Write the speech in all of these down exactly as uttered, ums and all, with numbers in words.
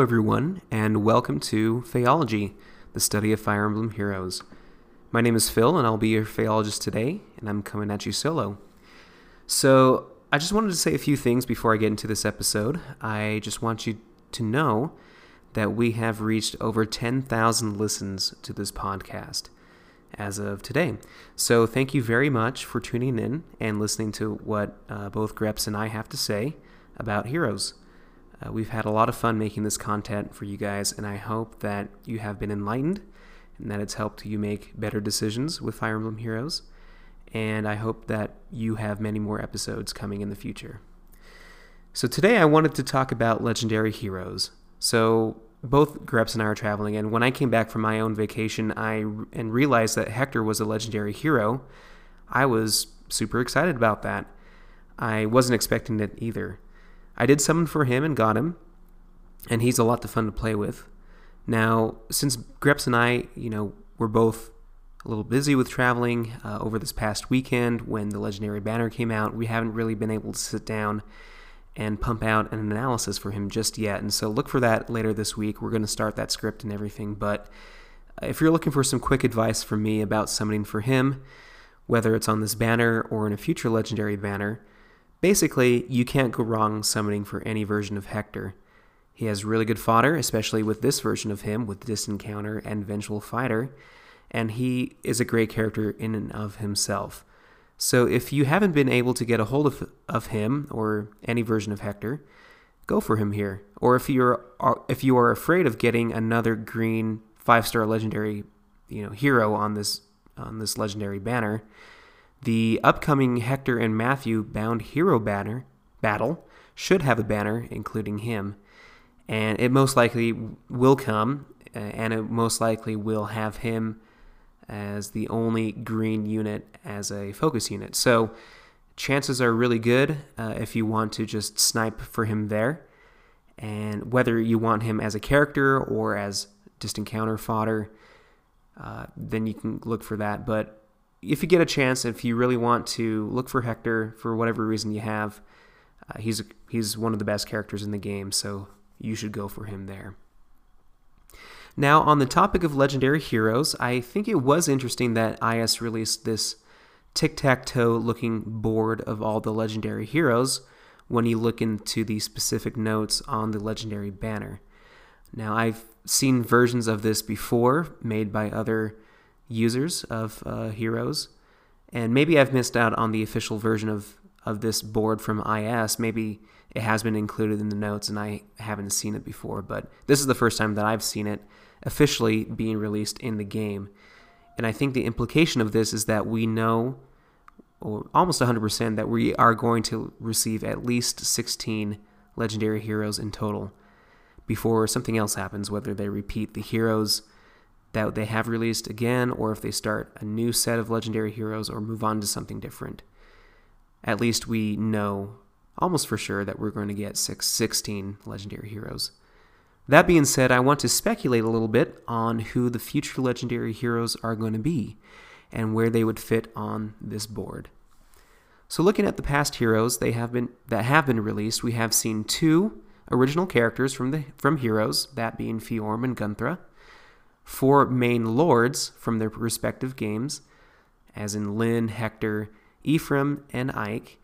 Hello everyone, and welcome to Phëology, the study of Fire Emblem Heroes. My name is Phil, and I'll be your Phëologist today, and I'm coming at you solo. So, I just wanted to say a few things before I get into this episode. I just want you to know that we have reached over ten thousand listens to this podcast as of today. So, thank you very much for tuning in and listening to what uh, both Greps and I have to say about Heroes. Uh, we've had a lot of fun making this content for you guys, and I hope that you have been enlightened and that it's helped you make better decisions with Fire Emblem Heroes, and I hope that you have many more episodes coming in the future. So today I wanted to talk about legendary heroes. So both Greps and I are traveling, and when I came back from my own vacation I and realized that Hector was a legendary hero, I was super excited about that. I wasn't expecting it either. I did summon for him and got him, and he's a lot of fun to play with. Now, since Greps and I, you know, were both a little busy with traveling uh, over this past weekend when the Legendary Banner came out, we haven't really been able to sit down and pump out an analysis for him just yet, and so look for that later this week. We're going to start that script and everything, but if you're looking for some quick advice from me about summoning for him, whether it's on this banner or in a future Legendary Banner, basically, you can't go wrong summoning for any version of Hector. He has really good fodder, especially with this version of him, with Disencounter and Vengeful Fighter, and he is a great character in and of himself. So if you haven't been able to get a hold of, of him, or any version of Hector, go for him here. Or if you're if you are afraid of getting another green five-star legendary, you know, hero on this on this legendary banner, the upcoming Hector and Matthew bound hero banner battle should have a banner including him, and it most likely will come, and it most likely will have him as the only green unit as a focus unit. So chances are really good uh, if you want to just snipe for him there, and whether you want him as a character or as Disencounter fodder, uh, then you can look for that. But if you get a chance, if you really want to, look for Hector for whatever reason you have. Uh, he's he's one of the best characters in the game, so you should go for him there. Now, on the topic of legendary heroes, I think it was interesting that I S released this tic-tac-toe looking board of all the legendary heroes when you look into the specific notes on the legendary banner. Now, I've seen versions of this before made by other users of uh, Heroes, and maybe I've missed out on the official version of, of this board from I S. Maybe it has been included in the notes and I haven't seen it before, but this is the first time that I've seen it officially being released in the game. And I think the implication of this is that we know, or almost one hundred percent, that we are going to receive at least sixteen legendary heroes in total before something else happens, whether they repeat the heroes that they have released again, or if they start a new set of legendary heroes or move on to something different. At least we know almost for sure that we're going to get six, sixteen legendary heroes. That being said, I want to speculate a little bit on who the future legendary heroes are going to be and where they would fit on this board. So looking at the past heroes they have been that have been released, we have seen two original characters from the from Heroes, that being Fjorm and Gunnthra, four main lords from their respective games, as in Lynn, Hector, Ephraim, and Ike,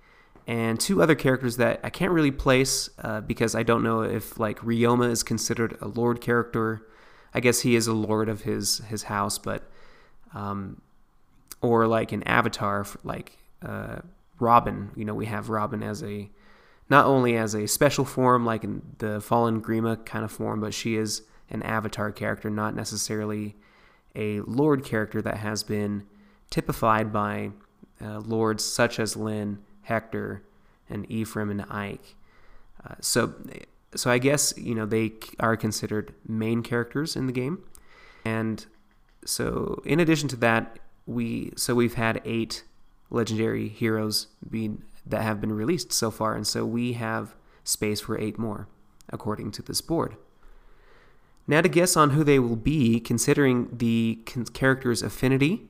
and two other characters that I can't really place uh, because I don't know if, like, Ryoma is considered a lord character. I guess he is a lord of his, his house, but, um, or like an avatar, like uh, Robin. You know, we have Robin as a, not only as a special form, like in the Fallen Grima kind of form, but she is an avatar character, not necessarily a lord character that has been typified by uh, lords such as Lynn, Hector, and Ephraim and Ike. Uh, so, so I guess, you know, they are considered main characters in the game. And so, in addition to that, we so we've had eight legendary heroes being that have been released so far, and so we have space for eight more, according to this board. Now to guess on who they will be, considering the character's affinity,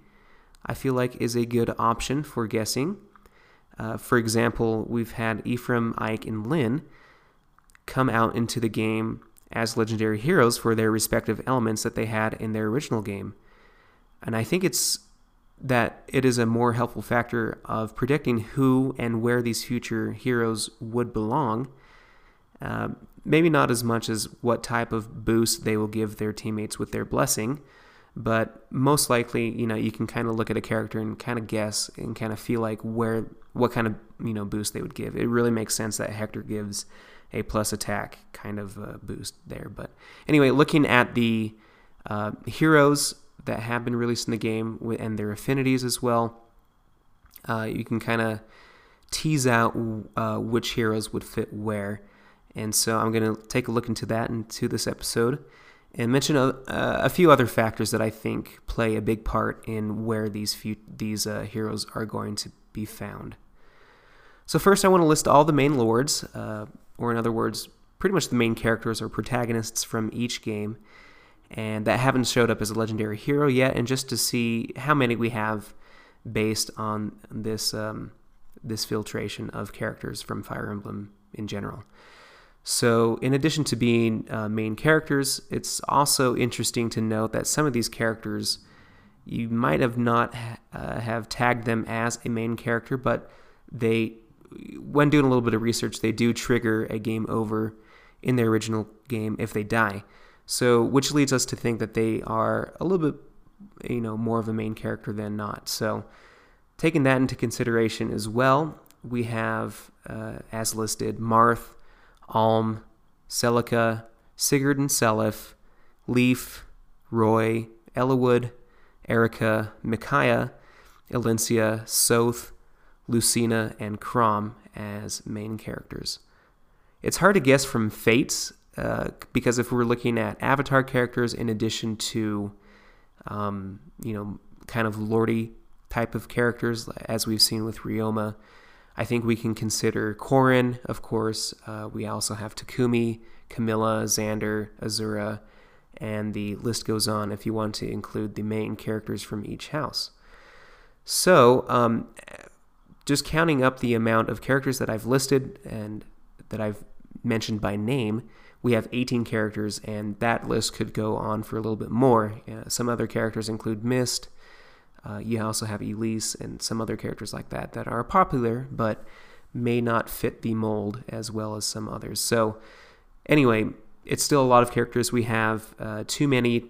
I feel like is a good option for guessing. Uh, for example, we've had Ephraim, Ike, and Lynn come out into the game as legendary heroes for their respective elements that they had in their original game. And I think it's that it is a more helpful factor of predicting who and where these future heroes would belong. Uh, maybe not as much as what type of boost they will give their teammates with their blessing, but most likely, you know, you can kind of look at a character and kind of guess and kind of feel like where, what kind of, you know, boost they would give. It really makes sense that Hector gives a plus attack kind of uh, boost there. But anyway, looking at the uh, heroes that have been released in the game and their affinities as well, uh, you can kind of tease out uh, which heroes would fit where. And so I'm going to take a look into that into this episode and mention a, a few other factors that I think play a big part in where these few, these uh, heroes are going to be found. So first I want to list all the main lords, uh, or in other words, pretty much the main characters or protagonists from each game, and that haven't showed up as a legendary hero yet, and just to see how many we have based on this, um, this filtration of characters from Fire Emblem in general. So in addition to being uh, main characters, it's also interesting to note that some of these characters, you might have not uh, have tagged them as a main character, but they, when doing a little bit of research, they do trigger a game over in their original game if they die. So which leads us to think that they are a little bit, you know, more of a main character than not. So taking that into consideration as well, we have, uh, as listed, Marth, Alm, Celica, Sigurd and Selif, Leif, Roy, Ellawood, Erica, Micaiah, Elincia, Sothe, Lucina, and Chrom as main characters. It's hard to guess from Fates, uh, because if we're looking at avatar characters in addition to, um, you know, kind of lordy type of characters, as we've seen with Ryoma, I think we can consider Corrin, of course. Uh, we also have Takumi, Camilla, Xander, Azura, and the list goes on if you want to include the main characters from each house. So, um, just counting up the amount of characters that I've listed and that I've mentioned by name, we have eighteen characters, and that list could go on for a little bit more. Uh, some other characters include Mist. Uh, you also have Elise and some other characters like that that are popular but may not fit the mold as well as some others. So anyway, it's still a lot of characters. We have uh, too many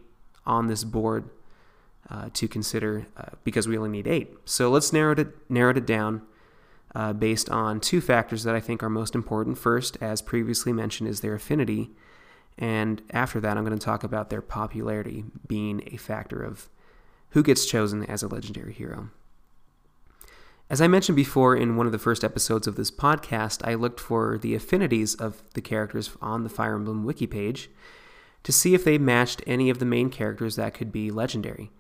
on this board uh, to consider uh, because we only need eight. So let's narrow it, narrow it down uh, based on two factors that I think are most important. First, as previously mentioned, is their affinity. And after that, I'm going to talk about their popularity being a factor of who gets chosen as a legendary hero. As I mentioned before in one of the first episodes of this podcast, I looked for the affinities of the characters on the Fire Emblem wiki page to see if they matched any of the main characters that could be legendary.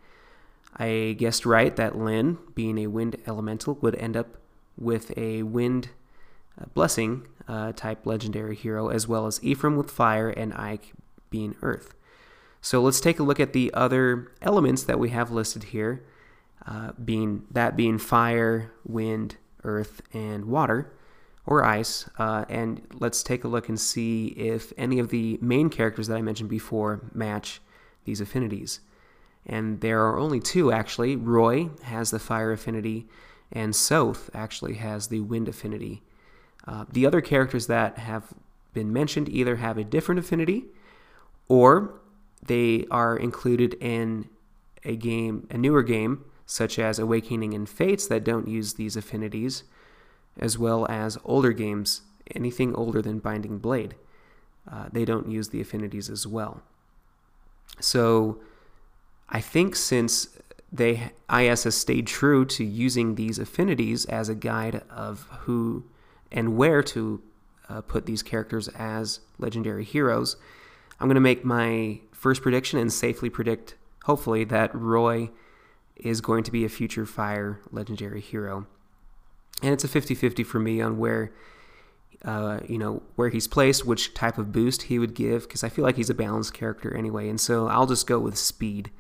I guessed right that Lynn, being a wind elemental, would end up with a wind blessing uh, type legendary hero, as well as Ephraim with fire and Ike being earth. So let's take a look at the other elements that we have listed here, uh, being that being fire, wind, earth, and water, or ice. Uh, and let's take a look and see if any of the main characters that I mentioned before match these affinities. And there are only two, actually. Roy has the fire affinity, and Sothe actually has the wind affinity. Uh, the other characters that have been mentioned either have a different affinity, or they are included in a game, a newer game, such as Awakening and Fates, that don't use these affinities, as well as older games, anything older than Binding Blade. Uh, they don't use the affinities as well. So I think since they I S has stayed true to using these affinities as a guide of who and where to uh, put these characters as legendary heroes, I'm going to make my first prediction and safely predict, hopefully, that Roy is going to be a future Fire legendary hero. And it's a fifty-fifty for me on where, uh, you know, where he's placed, which type of boost he would give, because I feel like he's a balanced character anyway. And so I'll just go with speed.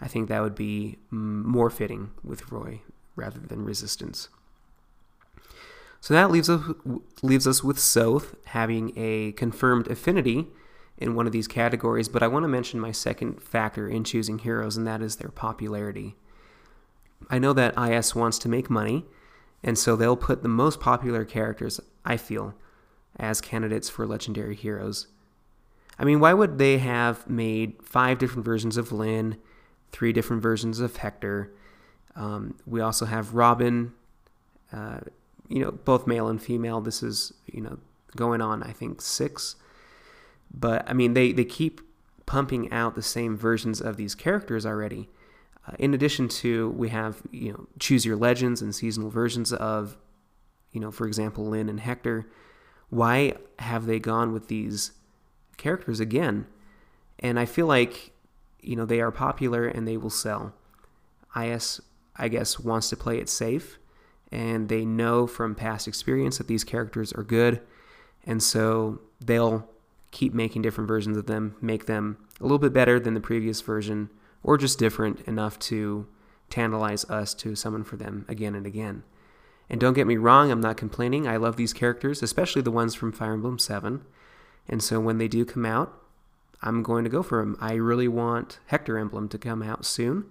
I think that would be more fitting with Roy rather than resistance. So that leaves us, leaves us with Sothe having a confirmed affinity in one of these categories, but I want to mention my second factor in choosing heroes, and that is their popularity. I know that I S wants to make money, and so they'll put the most popular characters, I feel, as candidates for legendary heroes. I mean, why would they have made five different versions of Lynn, three different versions of Hector? Um, we also have Robin, uh, you know, both male and female. This is, you know, going on, I think, six. But, I mean, they, they keep pumping out the same versions of these characters already. Uh, in addition to, we have, you know, Choose Your Legends and seasonal versions of, you know, for example, Lynn and Hector. Why have they gone with these characters again? And I feel like, you know, they are popular and they will sell. I S, I guess, wants to play it safe, and they know from past experience that these characters are good, and so they'll keep making different versions of them, make them a little bit better than the previous version, or just different enough to tantalize us to summon for them again and again. And don't get me wrong, I'm not complaining. I love these characters, especially the ones from Fire Emblem seven. And so when they do come out, I'm going to go for them. I really want Hector Emblem to come out soon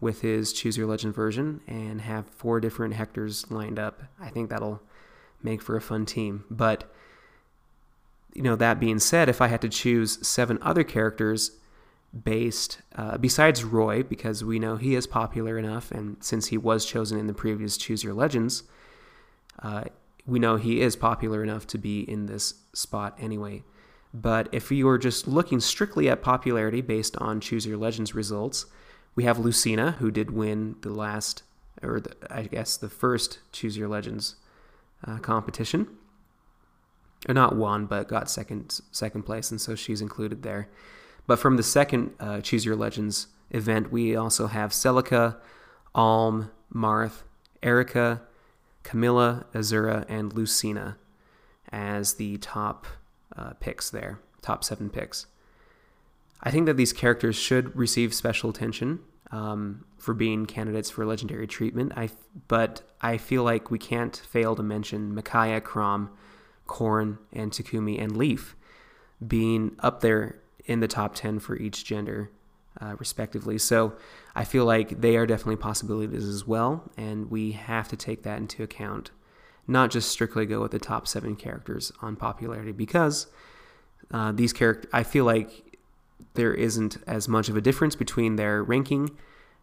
with his Choose Your Legend version and have four different Hectors lined up. I think that'll make for a fun team. But, you know, that being said, if I had to choose seven other characters based, uh, besides Roy, because we know he is popular enough, and since he was chosen in the previous Choose Your Legends, uh, we know he is popular enough to be in this spot anyway. But if you are just looking strictly at popularity based on Choose Your Legends results, we have Lucina, who did win the last, or the, I guess the first Choose Your Legends uh, competition. Or not won, but got second second place, and so she's included there. But from the second uh, Choose Your Legends event, we also have Celica, Alm, Marth, Erica, Camilla, Azura, and Lucina as the top uh, picks there, top seven picks. I think that these characters should receive special attention um, for being candidates for legendary treatment, I, but I feel like we can't fail to mention Micaiah, Chrom, Corrin, and Takumi, and Leif being up there in the top ten for each gender, uh, respectively. So I feel like they are definitely possibilities as well, and we have to take that into account, not just strictly go with the top seven characters on popularity, because uh, these characters, I feel like there isn't as much of a difference between their ranking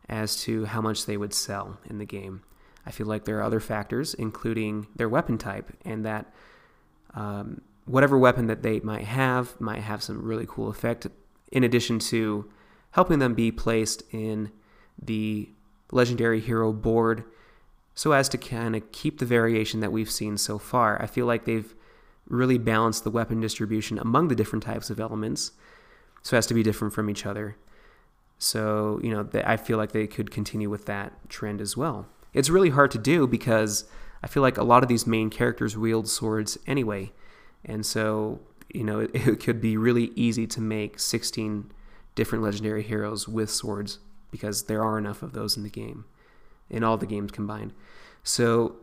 as to how much they would sell in the game. I feel like there are other factors, including their weapon type, and that um, whatever weapon that they might have might have some really cool effect, in addition to helping them be placed in the legendary hero board so as to kind of keep the variation that we've seen so far. I feel like they've really balanced the weapon distribution among the different types of elements so as to be different from each other. So, you know, I feel like they could continue with that trend as well. It's really hard to do because I feel like a lot of these main characters wield swords anyway. And so, you know, it, it could be really easy to make sixteen different legendary heroes with swords because there are enough of those in the game, in all the games combined. So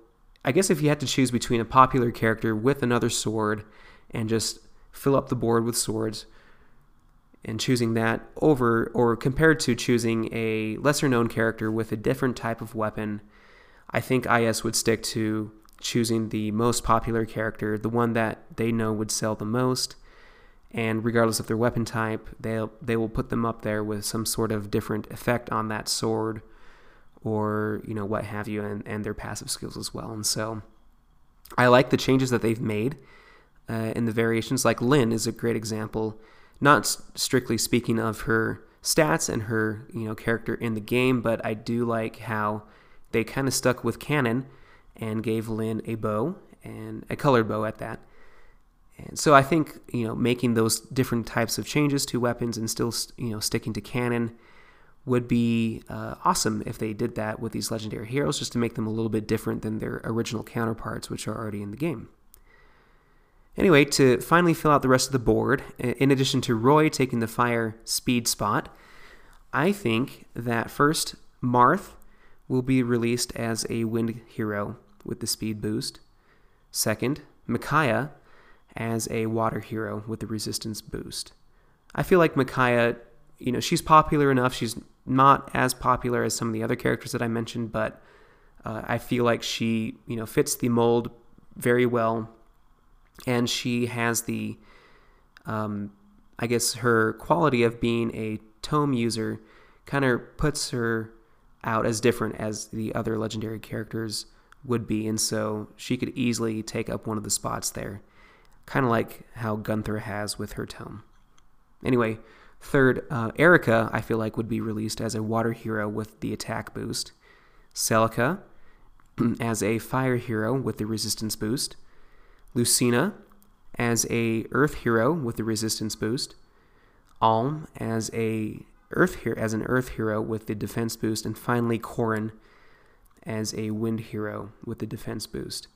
I guess if you had to choose between a popular character with another sword and just fill up the board with swords, and choosing that over, or compared to choosing a lesser-known character with a different type of weapon, I think I S would stick to choosing the most popular character, the one that they know would sell the most, and regardless of their weapon type, they'll they will put them up there with some sort of different effect on that sword, or, you know, what have you, and, and their passive skills as well. And so I like the changes that they've made uh, in the variations. Like Lynn is a great example, not strictly speaking of her stats and her, you know, character in the game, but I do like how they kind of stuck with canon and gave Lynn a bow, and a colored bow at that. And so I think, you know, making those different types of changes to weapons and still, you know, sticking to canon would be uh, awesome if they did that with these legendary heroes, just to make them a little bit different than their original counterparts, which are already in the game. Anyway, to finally fill out the rest of the board, in addition to Roy taking the fire speed spot, I think that first, Marth will be released as a wind hero with the speed boost. Second, Micaiah as a water hero with the resistance boost. I feel like Micaiah, you know, she's popular enough. She's not as popular as some of the other characters that I mentioned, but uh, I feel like she, you know, fits the mold very well. And she has the, um, I guess her quality of being a tome user kind of puts her out as different as the other legendary characters would be. And so she could easily take up one of the spots there, kind of like how Gunnthra has with her tome. Anyway, third, uh, Erica, I feel like, would be released as a water hero with the attack boost. Celica as a fire hero with the resistance boost. Lucina as a earth hero with the resistance boost. Alm as a earth hero as an earth hero with the defense boost, and finally Corrin as a wind hero with the defense boost.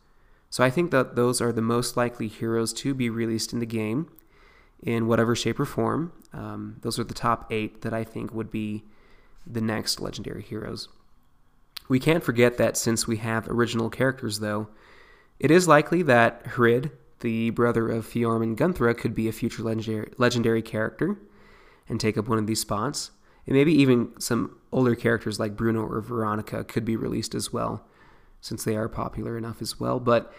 So I think that those are the most likely heroes to be released in the game in whatever shape or form. Um, those are the top eight that I think would be the next legendary heroes. We can't forget that since we have original characters, though, it is likely that Hrid, the brother of Fjorm and Gunnthra, could be a future legendary, legendary character and take up one of these spots. And maybe even some older characters like Bruno or Veronica could be released as well, since they are popular enough as well. But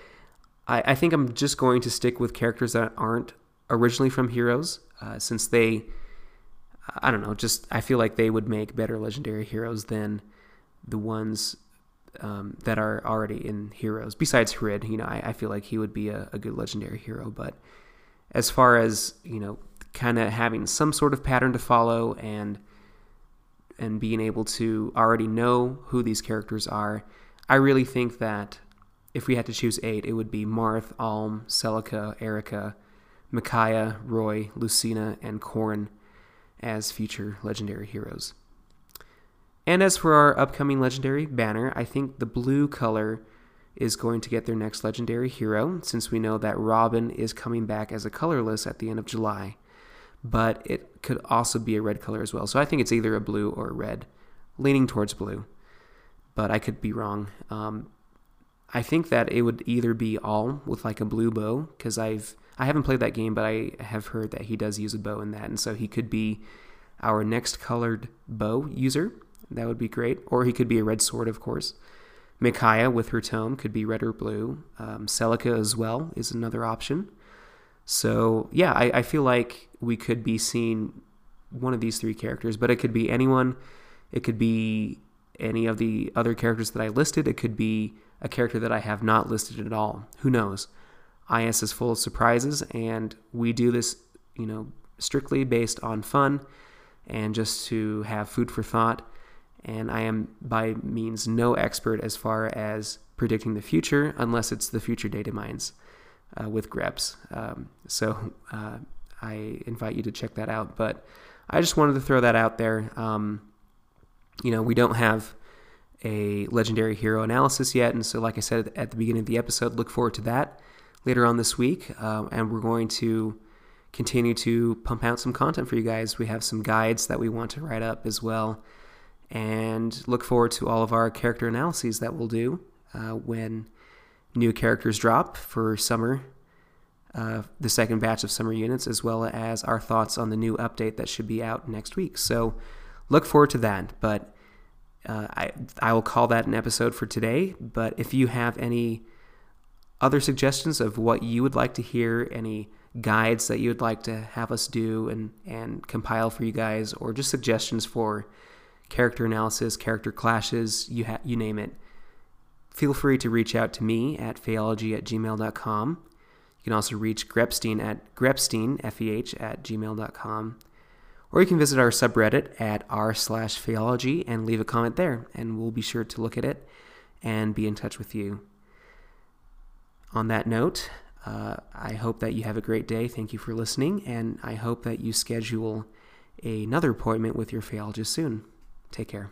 I, I think I'm just going to stick with characters that aren't originally from Heroes, uh, since they, I don't know, just I feel like they would make better legendary heroes than the ones um, that are already in Heroes. Besides Hrid, you know, I, I feel like he would be a, a good legendary hero. But as far as, you know, kind of having some sort of pattern to follow and and being able to already know who these characters are, I really think that if we had to choose eight, it would be Marth, Alm, Celica, Erica, Micaiah, Roy, Lucina, and Corrin as future legendary heroes. And as for our upcoming legendary banner, I think the blue color is going to get their next legendary hero, since we know that Robin is coming back as a colorless at the end of July. But it could also be a red color as well. So I think it's either a blue or a red, leaning towards blue. But I could be wrong. Um, I think that it would either be Alm with like a blue bow, because I've I haven't played that game, but I have heard that he does use a bow in that, and so he could be our next colored bow user. That would be great. Or he could be a red sword, of course. Micaiah with her tome could be red or blue. Um, Celica as well is another option. So yeah, I, I feel like we could be seeing one of these three characters, but it could be anyone. It could be any of the other characters that I listed. It could be a character that I have not listed at all. Who knows? I S is full of surprises, and we do this, you know, strictly based on fun and just to have food for thought. And I am by means no expert as far as predicting the future, unless it's the future data mines uh, with Greps. Um, so uh, I invite you to check that out. But I just wanted to throw that out there. Um, you know, we don't have a legendary hero analysis yet, and so like I said at the beginning of the episode, look forward to that later on this week, uh, and we're going to continue to pump out some content for you guys. We have some guides that we want to write up as well, and look forward to all of our character analyses that we'll do uh, when new characters drop for summer, uh, the second batch of summer units, as well as our thoughts on the new update that should be out next week. So look forward to that, but uh, I, I will call that an episode for today. But if you have any other suggestions of what you would like to hear, any guides that you would like to have us do and, and compile for you guys, or just suggestions for character analysis, character clashes, you ha- you name it, feel free to reach out to me at phëology at gmail dot com. You can also reach grepstein at grepstein, F E H, at gmail dot com. Or you can visit our subreddit at r slash phëology and leave a comment there, and we'll be sure to look at it and be in touch with you. On that note, uh, I hope that you have a great day. Thank you for listening, and I hope that you schedule another appointment with your phëologist soon. Take care.